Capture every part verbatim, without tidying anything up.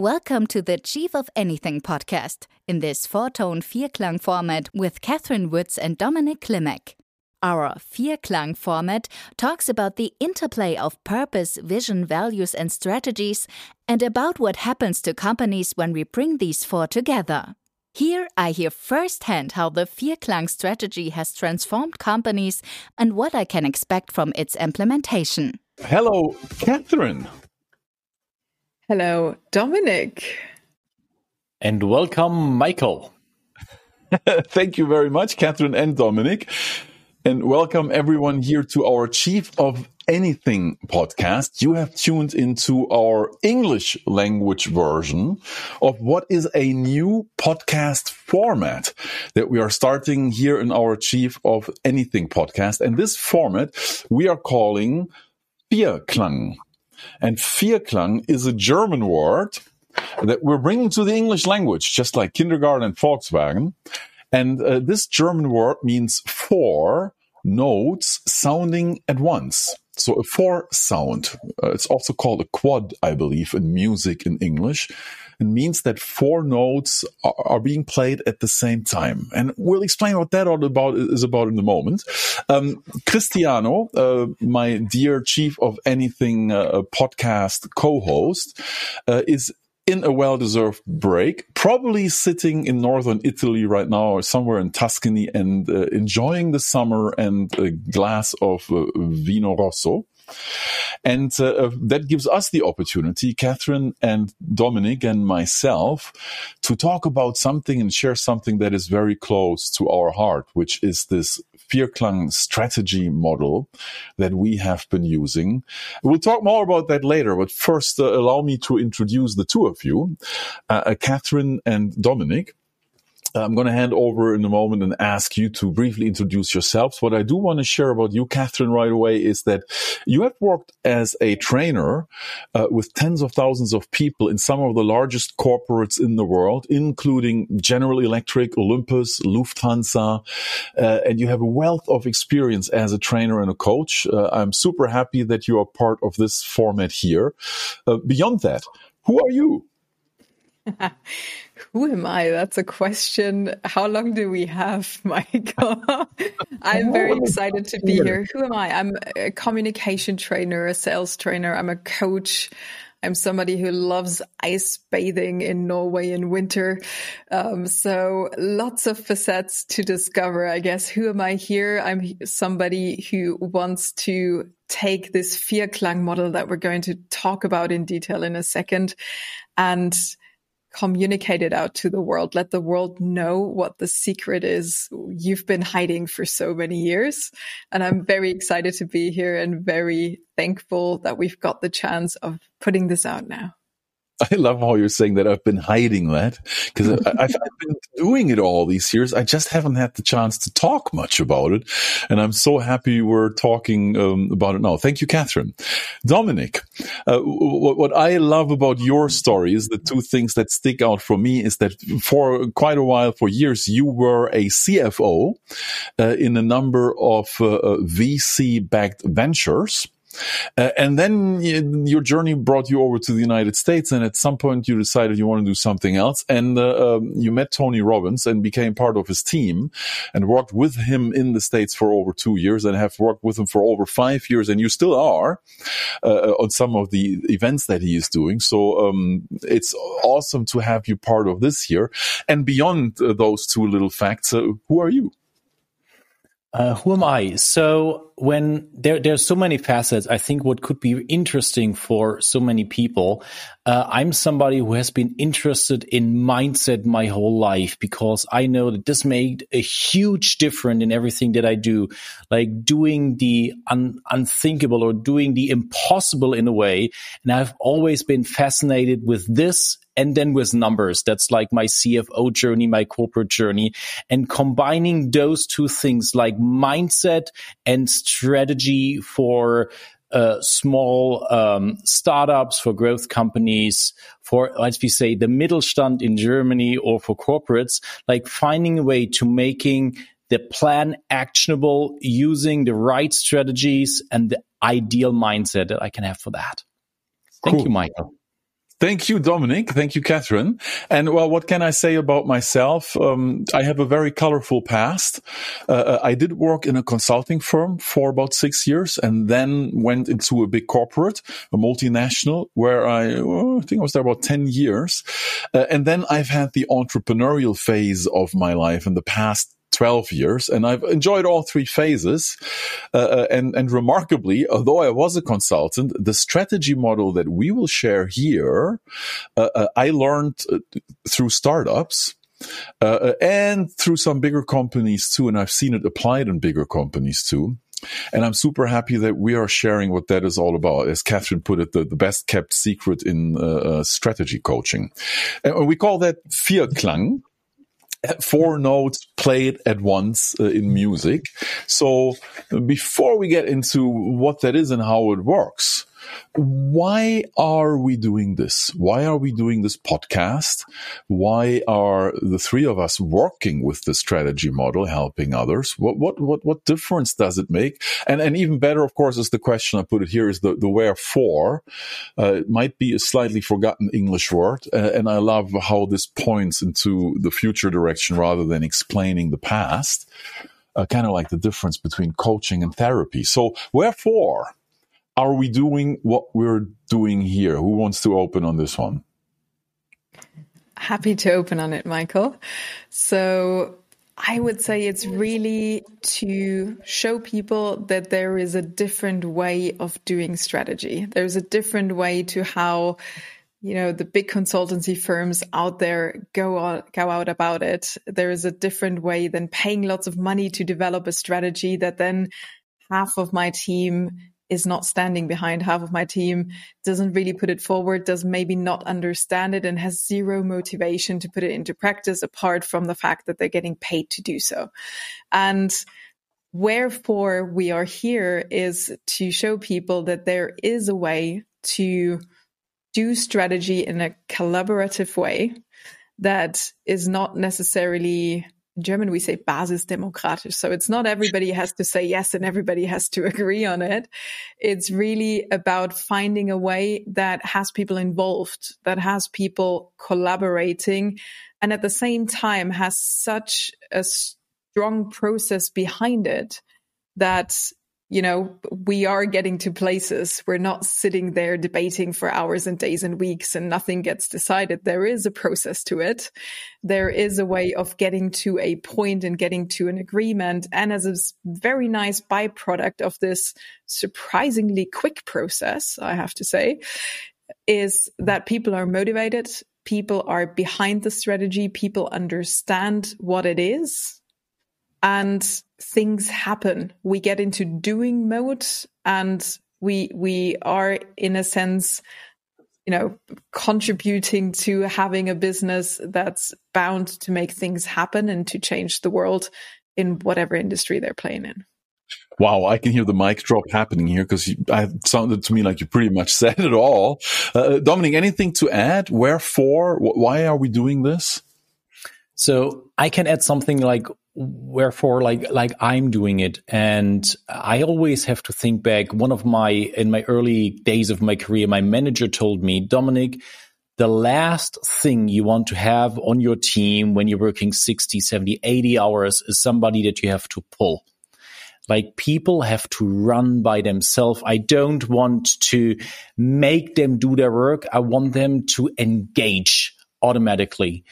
Welcome to the Chief of Anything podcast in this four-tone Vierklang format with Kathrin Wood and Dominik Klimek. Our Vierklang format talks about the interplay of purpose, vision, values and strategies and about what happens to companies when we bring these four together. Here I hear firsthand how the Vierklang strategy has transformed companies and what I can expect from its implementation. Hello, Kathrin. Hello, Dominik. And welcome, Michael. Thank you very much, Kathrin and Dominik. And welcome everyone here to our Chief of Anything podcast. You have tuned into our English language version of what is a new podcast format that we are starting here in our Chief of Anything podcast. And this format we are calling Vierklang. And Vierklang is a German word that we're bringing to the English language, just like kindergarten and Volkswagen. And uh, this German word means four notes sounding at once. So a four sound, uh, it's also called a quad, I believe, in music in English. It means that four notes are, are being played at the same time. And we'll explain what that all about is about in a moment. Um, Cristiano, uh, my dear Chief of Anything uh, podcast co-host, uh, is in a well-deserved break, probably sitting in northern Italy right now or somewhere in Tuscany and uh, enjoying the summer and a glass of uh, Vino Rosso. And uh, that gives us the opportunity, Kathrin and Dominik and myself, to talk about something and share something that is very close to our heart, which is this Vierklang strategy model that we have been using. We'll talk more about that later, but first, uh, allow me to introduce the two of you, uh, Kathrin and Dominik. I'm going to hand over in a moment and ask you to briefly introduce yourselves. What I do want to share about you, Kathrin, right away is that you have worked as a trainer uh, with tens of thousands of people in some of the largest corporates in the world, including General Electric, Olympus, Lufthansa, uh, and you have a wealth of experience as a trainer and a coach. Uh, I'm super happy that you are part of this format here. Uh, beyond that, who are you? Who am I? That's a question. How long do we have, Michael? I'm very excited to be here. Who am I? I'm a communication trainer, a sales trainer. I'm a coach. I'm somebody who loves ice bathing in Norway in winter. Um, so lots of facets to discover, I guess. Who am I here? I'm somebody who wants to take this Vierklang model that we're going to talk about in detail in a second and communicate it out to the world. Let the world know what the secret is you've been hiding for so many years. And I'm very excited to be here and very thankful that we've got the chance of putting this out now. I love how you're saying that I've been hiding that, because I've, I've been doing it all these years. I just haven't had the chance to talk much about it. And I'm so happy we're talking um, about it now. Thank you, Kathrin. Dominik, uh, w- what I love about your story is the two things that stick out for me is that for quite a while, for years, you were a C F O uh, in a number of uh, V C-backed ventures. Uh, and then you, your journey brought you over to the United States, and at some point you decided you want to do something else, and uh, um, you met Tony Robbins and became part of his team and worked with him in the States for over two years and have worked with him for over five years, and you still are uh, on some of the events that he is doing. So um, it's awesome to have you part of this here. And beyond uh, those two little facts, uh, who are you? Uh, who am I? So when there, there are so many facets, I think what could be interesting for so many people, uh, I'm somebody who has been interested in mindset my whole life, because I know that this made a huge difference in everything that I do, like doing the un- unthinkable or doing the impossible in a way. And I've always been fascinated with this. And then with numbers, that's like my C F O journey, my corporate journey, and combining those two things like mindset and strategy for uh, small um, startups, for growth companies, for, as we say, the Mittelstand in Germany, or for corporates, like finding a way to making the plan actionable using the right strategies and the ideal mindset that I can have for that. Thank cool. you, Michael. Thank you, Dominik. Thank you, Kathrin. And well, what can I say about myself? Um, I have a very colorful past. Uh, I did work in a consulting firm for about six years and then went into a big corporate, a multinational, where I, oh, I think I was there about ten years. Uh, and then I've had the entrepreneurial phase of my life in the past twelve years, and I've enjoyed all three phases. Uh, and, and remarkably, although I was a consultant, the strategy model that we will share here, uh, uh, I learned uh, through startups uh, and through some bigger companies too. And I've seen it applied in bigger companies too. And I'm super happy that we are sharing what that is all about. As Kathrin put it, the, the best kept secret in uh, uh, strategy coaching. And we call that Vierklang. Four notes played at once uh, in music. So before we get into what that is and how it works, why are we doing this? Why are we doing this podcast? Why are the three of us working with the strategy model, helping others? What what what what difference does it make? And and even better, of course, is the question I put it here is the the wherefore. Uh, it might be a slightly forgotten English word, uh, and I love how this points into the future direction rather than explaining the past. Uh, kind of like the difference between coaching and therapy. So wherefore are we doing what we're doing here? Who wants to open on this one? Happy to open on it, Michael. So I would say it's really to show people that there is a different way of doing strategy. There's a different way to how, you know, the big consultancy firms out there go out, go out about it. There is a different way than paying lots of money to develop a strategy that then half of my team is not standing behind, half of my team doesn't really put it forward, does maybe not understand it, and has zero motivation to put it into practice apart from the fact that they're getting paid to do so. And wherefore we are here is to show people that there is a way to do strategy in a collaborative way that is not necessarily... In German, we say basisdemokratisch. So it's not everybody has to say yes and everybody has to agree on it. It's really about finding a way that has people involved, that has people collaborating, and at the same time has such a strong process behind it that, you know, we are getting to places. We're not sitting there debating for hours and days and weeks and nothing gets decided. There is a process to it. There is a way of getting to a point and getting to an agreement. And as a very nice byproduct of this surprisingly quick process, I have to say, is that people are motivated. People are behind the strategy. People understand what it is. And things happen. We get into doing mode, and we we are, in a sense, you know, contributing to having a business that's bound to make things happen and to change the world in whatever industry they're playing in. Wow, I can hear the mic drop happening here because it sounded to me like you pretty much said it all. Uh, Dominik, anything to add? Wherefore? Why are we doing this? So I can add something like, wherefore, like, like I'm doing it. And I always have to think back. One of my, in my early days of my career, my manager told me, Dominik, the last thing you want to have on your team when you're working sixty, seventy, eighty hours is somebody that you have to pull. Like, people have to run by themselves. I don't want to make them do their work. I want them to engage automatically.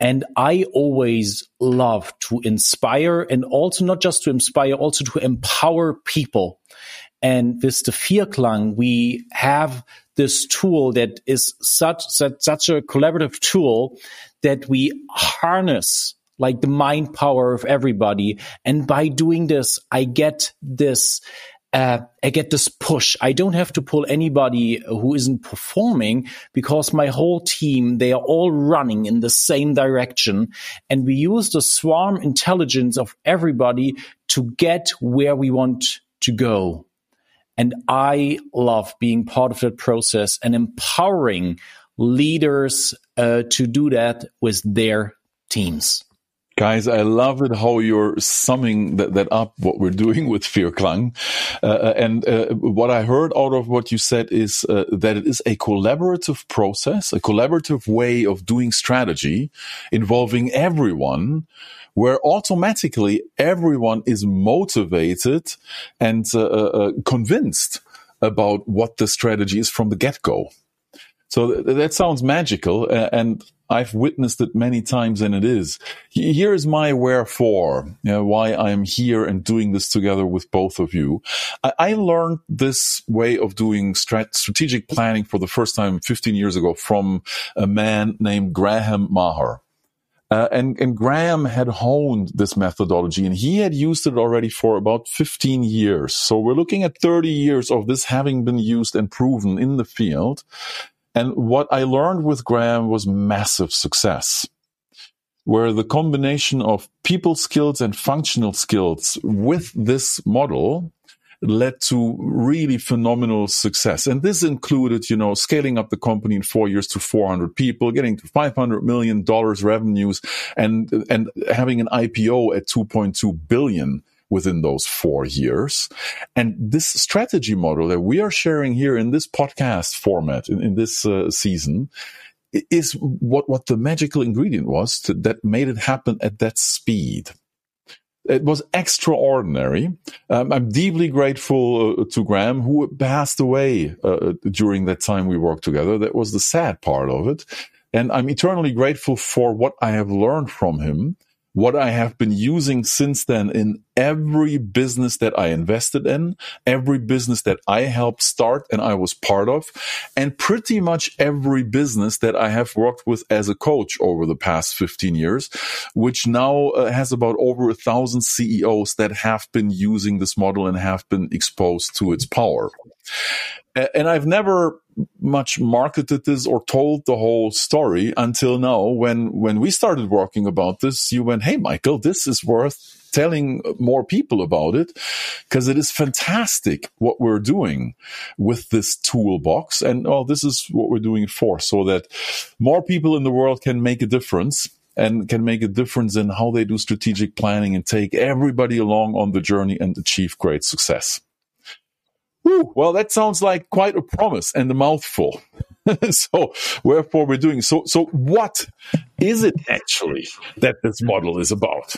And I always love to inspire, and also not just to inspire, also to empower people. And with the Vierklang, we have this tool that is such, such, such a collaborative tool that we harness like the mind power of everybody. And by doing this, I get this Uh, I get this push. I don't have to pull anybody who isn't performing, because my whole team, they are all running in the same direction. And we use the swarm intelligence of everybody to get where we want to go. And I love being part of that process and empowering leaders uh, to do that with their teams. Guys, I love it how you're summing that, that up, what we're doing with Vierklang. Uh, and uh, what I heard out of what you said is uh, that it is a collaborative process, a collaborative way of doing strategy involving everyone, where automatically everyone is motivated and uh, uh, convinced about what the strategy is from the get-go. So th that sounds magical, uh, and I've witnessed it many times, and it is. Here is my wherefore, you know, why I am here and doing this together with both of you. I, I learned this way of doing strat strategic planning for the first time fifteen years ago from a man named Graham Maher. Uh, and, and Graham had honed this methodology, and he had used it already for about fifteen years. So we're looking at thirty years of this having been used and proven in the field. And what I learned with Graham was massive success, where the combination of people skills and functional skills with this model led to really phenomenal success. And this included, you know, scaling up the company in four years to four hundred people, getting to five hundred million dollars revenues, and, and having an I P O at two point two billion dollars within those four years. And this strategy model that we are sharing here in this podcast format, in, in this uh, season, is what, what the magical ingredient was to, that made it happen at that speed. It was extraordinary. Um, I'm deeply grateful uh, to Graham, who passed away uh, during that time we worked together. That was the sad part of it. And I'm eternally grateful for what I have learned from him, what I have been using since then in every business that I invested in, every business that I helped start and I was part of, and pretty much every business that I have worked with as a coach over the past fifteen years, which now uh, has about over a thousand C E Os that have been using this model and have been exposed to its power. And I've never much marketed this or told the whole story until now. When, when we started working about this, you went, hey, Michael, this is worth telling more people about it, because it is fantastic what we're doing with this toolbox. And oh, this is what we're doing it for, so that more people in the world can make a difference, and can make a difference in how they do strategic planning and take everybody along on the journey and achieve great success. Whew, well, that sounds like quite a promise and a mouthful. So, wherefore we're doing. So, so what is it actually that this model is about?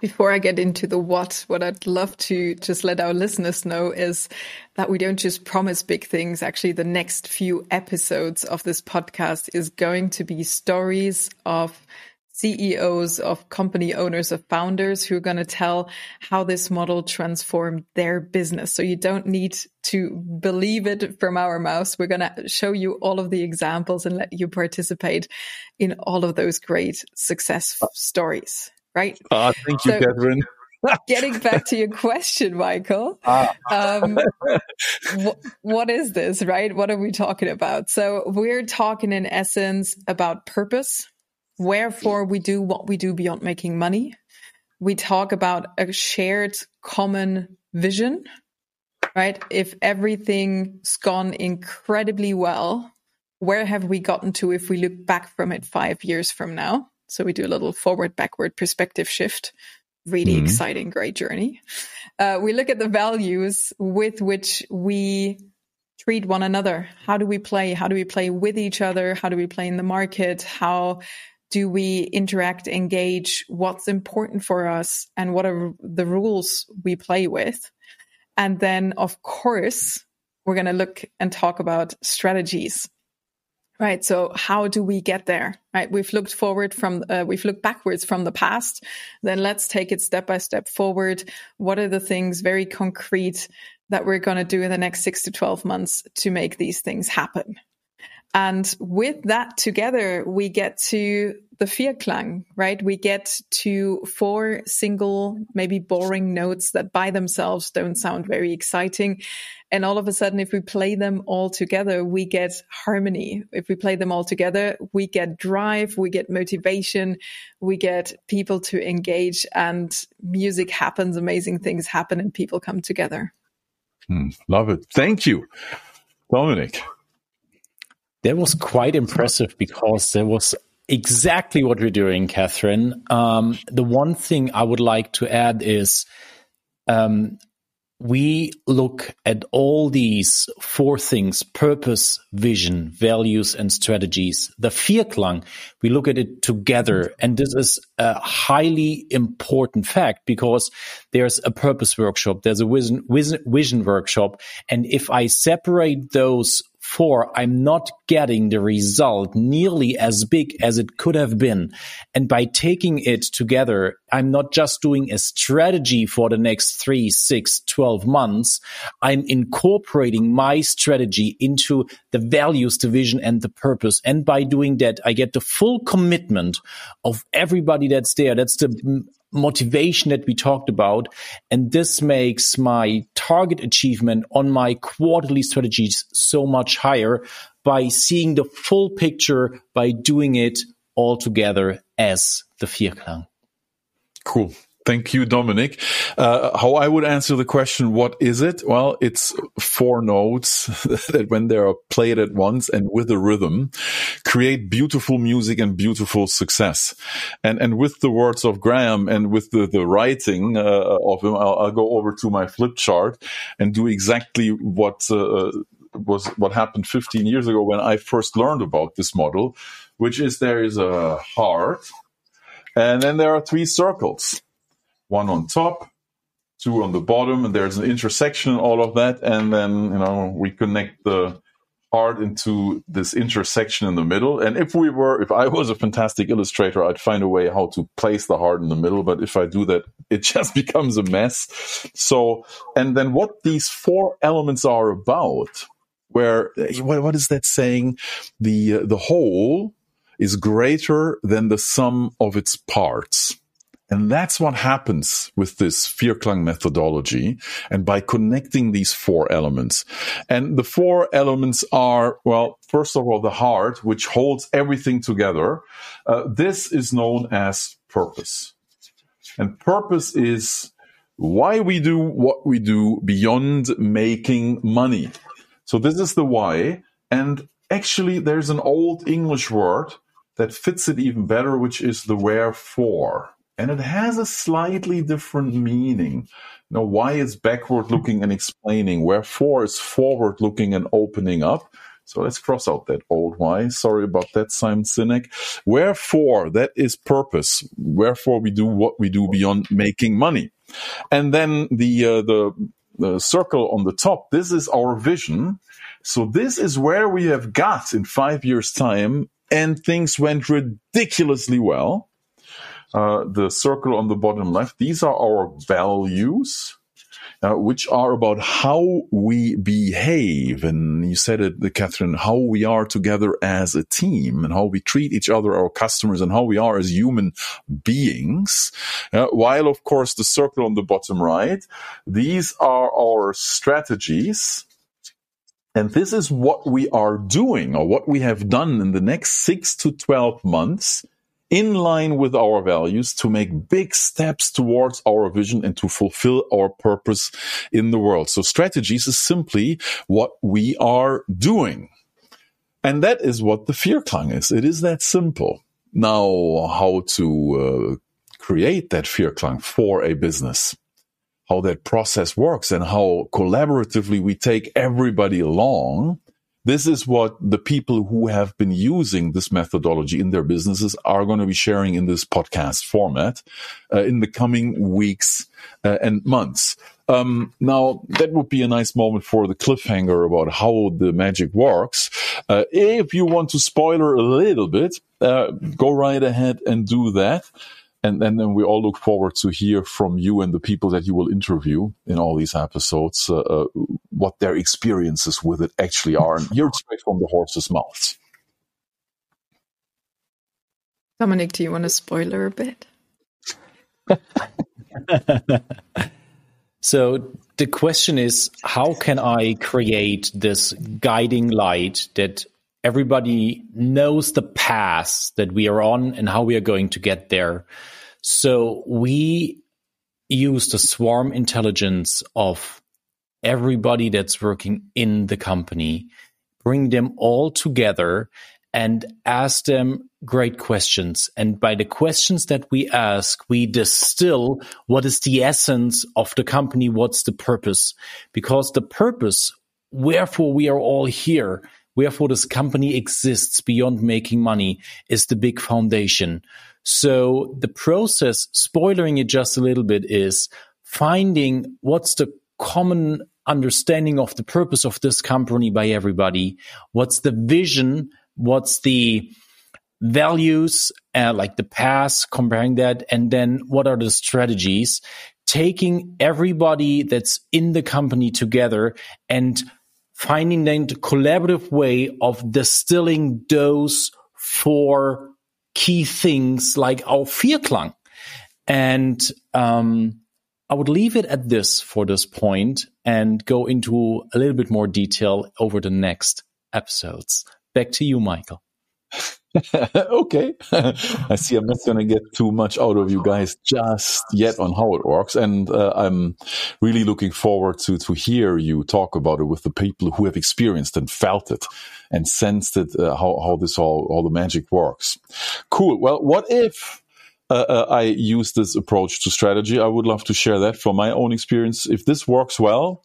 Before I get into the what, what I'd love to just let our listeners know is that we don't just promise big things. Actually, the next few episodes of this podcast is going to be stories of C E Os, of company owners, of founders who are going to tell how this model transformed their business. So you don't need to believe it from our mouths. We're going to show you all of the examples and let you participate in all of those great success stories, right? Uh, thank you, so, Kathrin. Getting back to your question, Michael, ah. um, wh what is this, right? What are we talking about? So we're talking in essence about purpose. Wherefore we do what we do beyond making money. We talk about a shared common vision, right? If everything's gone incredibly well, where have we gotten to if we look back from it five years from now? So we do a little forward, backward perspective shift. Really mm-hmm. exciting, great journey. Uh, we look at the values with which we treat one another. How do we play? How do we play with each other? How do we play in the market? How do we interact, engage? What's important for us? And what are the rules we play with? And then, of course, we're going to look and talk about strategies, right? So how do we get there, right? We've looked forward from, uh, we've looked backwards from the past. Then let's take it step by step forward. What are the things very concrete that we're going to do in the next six to twelve months to make these things happen? And with that together, we get to the Vierklang, right? We get to four single, maybe boring notes that by themselves don't sound very exciting. And all of a sudden, if we play them all together, we get harmony. If we play them all together, we get drive, we get motivation, we get people to engage, and music happens, amazing things happen, and people come together. Mm, love it. Thank you, Dominik. That was quite impressive, because there was exactly what we're doing, Kathrin. Um, the one thing I would like to add is um, we look at all these four things: purpose, vision, values, and strategies. The Vierklang, we look at it together. And this is a highly important fact because there's a purpose workshop, there's a vision, vision, vision workshop. And if I separate those four, I'm not getting the result nearly as big as it could have been. And by taking it together, I'm not just doing a strategy for the next three, six, twelve months. I'm incorporating my strategy into the values, the vision, and the purpose. And by doing that, I get the full commitment of everybody that's there. That's the motivation that we talked about. And this makes my target achievement on my quarterly strategies so much higher by seeing the full picture, by doing it all together as the Vierklang. Cool. Thank you, Dominik. Uh, how I would answer the question, what is it? Well, it's four notes that when they are played at once and with a rhythm, create beautiful music and beautiful success. And and with the words of Graham and with the, the writing uh, of him, I'll, I'll go over to my flip chart and do exactly what uh, was what happened fifteen years ago when I first learned about this model, which is there is a heart and then there are three circles. One on top, two on the bottom, and there's an intersection, all of that. And then, you know, we connect the heart into this intersection in the middle. And if we were, if I was a fantastic illustrator, I'd find a way how to place the heart in the middle. But if I do that, it just becomes a mess. So, and then what these four elements are about, where, what is that saying? The, uh, the whole is greater than the sum of its parts. And that's what happens with this Vierklang methodology and by connecting these four elements. And the four elements are, well, first of all, the heart, which holds everything together. Uh, this is known as purpose. And purpose is why we do what we do beyond making money. So this is the why. And actually, there's an old English word that fits it even better, which is the wherefore. And it has a slightly different meaning. Now, why is backward-looking and explaining? Wherefore is forward-looking and opening up? So let's cross out that old why. Sorry about that, Simon Sinek. Wherefore, that is purpose. Wherefore we do what we do beyond making money. And then the uh, the, the circle on the top, this is our vision. So this is where we have got in five years' time, and things went ridiculously well. Uh, the circle on the bottom left, these are our values, uh, which are about how we behave. And you said it, Kathrin, how we are together as a team and how we treat each other, our customers, and how we are as human beings. Uh, while, of course, the circle on the bottom right, these are our strategies. And this is what we are doing or what we have done in the next six to twelve months in line with our values to make big steps towards our vision and to fulfill our purpose in the world. So strategies is simply what we are doing. And that is what the Vierklang is. It is that simple. Now, how to uh, create that Vierklang for a business, how that process works and how collaboratively we take everybody along. This is what the people who have been using this methodology in their businesses are going to be sharing in this podcast format uh, in the coming weeks uh, and months. Um, now, that would be a nice moment for the cliffhanger about how the magic works. Uh, if you want to spoiler a little bit, uh, go right ahead and do that. And, and then we all look forward to hear from you and the people that you will interview in all these episodes, uh, uh, what their experiences with it actually are. And you're straight from the horse's mouth. Dominik, do you want to spoiler a bit? So the question is, how can I create this guiding light that everybody knows the path that we are on and how we are going to get there? So we use the swarm intelligence of everybody that's working in the company, bring them all together and ask them great questions. And by the questions that we ask, we distill what is the essence of the company, what's the purpose. Because the purpose, wherefore we are all here, wherefore this company exists beyond making money, is the big foundation. So the process, spoilering it just a little bit, is finding what's the common understanding of the purpose of this company by everybody. What's the vision? What's the values, uh, like the past, comparing that? And then what are the strategies? Taking everybody that's in the company together and finding then the collaborative way of distilling those four key things like our Vierklang. And um, I would leave it at this for this point and go into a little bit more detail over the next episodes. Back to you, Michael. Okay. I see I'm not going to get too much out of you guys just yet on how it works. And uh, I'm really looking forward to, to hear you talk about it with the people who have experienced and felt it and sensed it, uh, how, how this all, all the magic works. Cool. Well, what if uh, I use this approach to strategy? I would love to share that from my own experience. If this works well,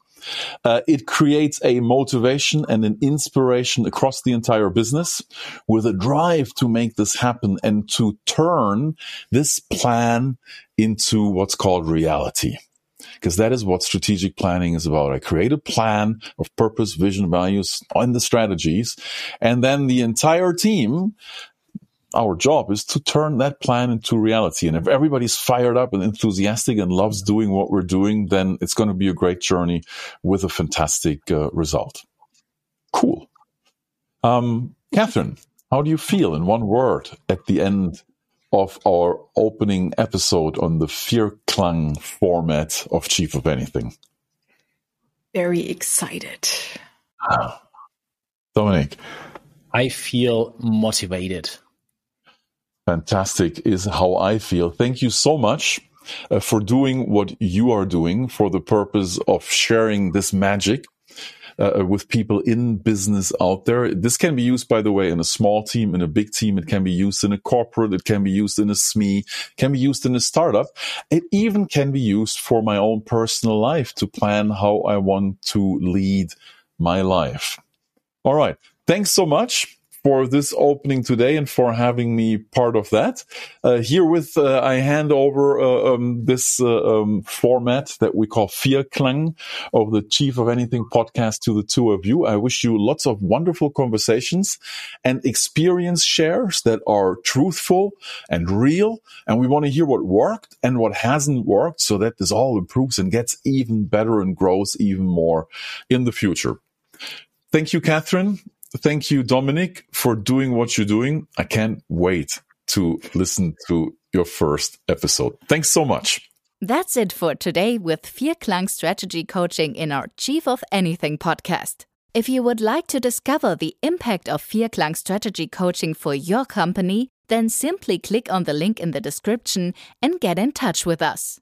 Uh, it creates a motivation and an inspiration across the entire business with a drive to make this happen and to turn this plan into what's called reality. Because that is what strategic planning is about. I create a plan of purpose, vision, values, and the strategies. And then the entire team, our job is to turn that plan into reality. And if everybody's fired up and enthusiastic and loves doing what we're doing, then it's going to be a great journey with a fantastic uh, result. Cool. Um, Kathrin, how do you feel in one word at the end of our opening episode on the Vierklang format of Chief of Anything? Very excited. Ah. Dominik. I feel motivated. Fantastic is how I feel. Thank you so much uh, for doing what you are doing for the purpose of sharing this magic uh, with people in business out there. This can be used, by the way, in a small team, in a big team. It can be used in a corporate. It can be used in a S M E. It can be used in a startup. It even can be used for my own personal life to plan how I want to lead my life. All right. Thanks so much for this opening today and for having me part of that. Uh, herewith, uh, I hand over uh, um, this uh, um, format that we call Vierklang of the Chief of Anything podcast to the two of you. I wish you lots of wonderful conversations and experience shares that are truthful and real. And we want to hear what worked and what hasn't worked so that this all improves and gets even better and grows even more in the future. Thank you, Kathrin. Thank you, Dominik, for doing what you're doing. I can't wait to listen to your first episode. Thanks so much. That's it for today with Vierklang Strategy Coaching in our Chief of Anything podcast. If you would like to discover the impact of Vierklang Strategy Coaching for your company, then simply click on the link in the description and get in touch with us.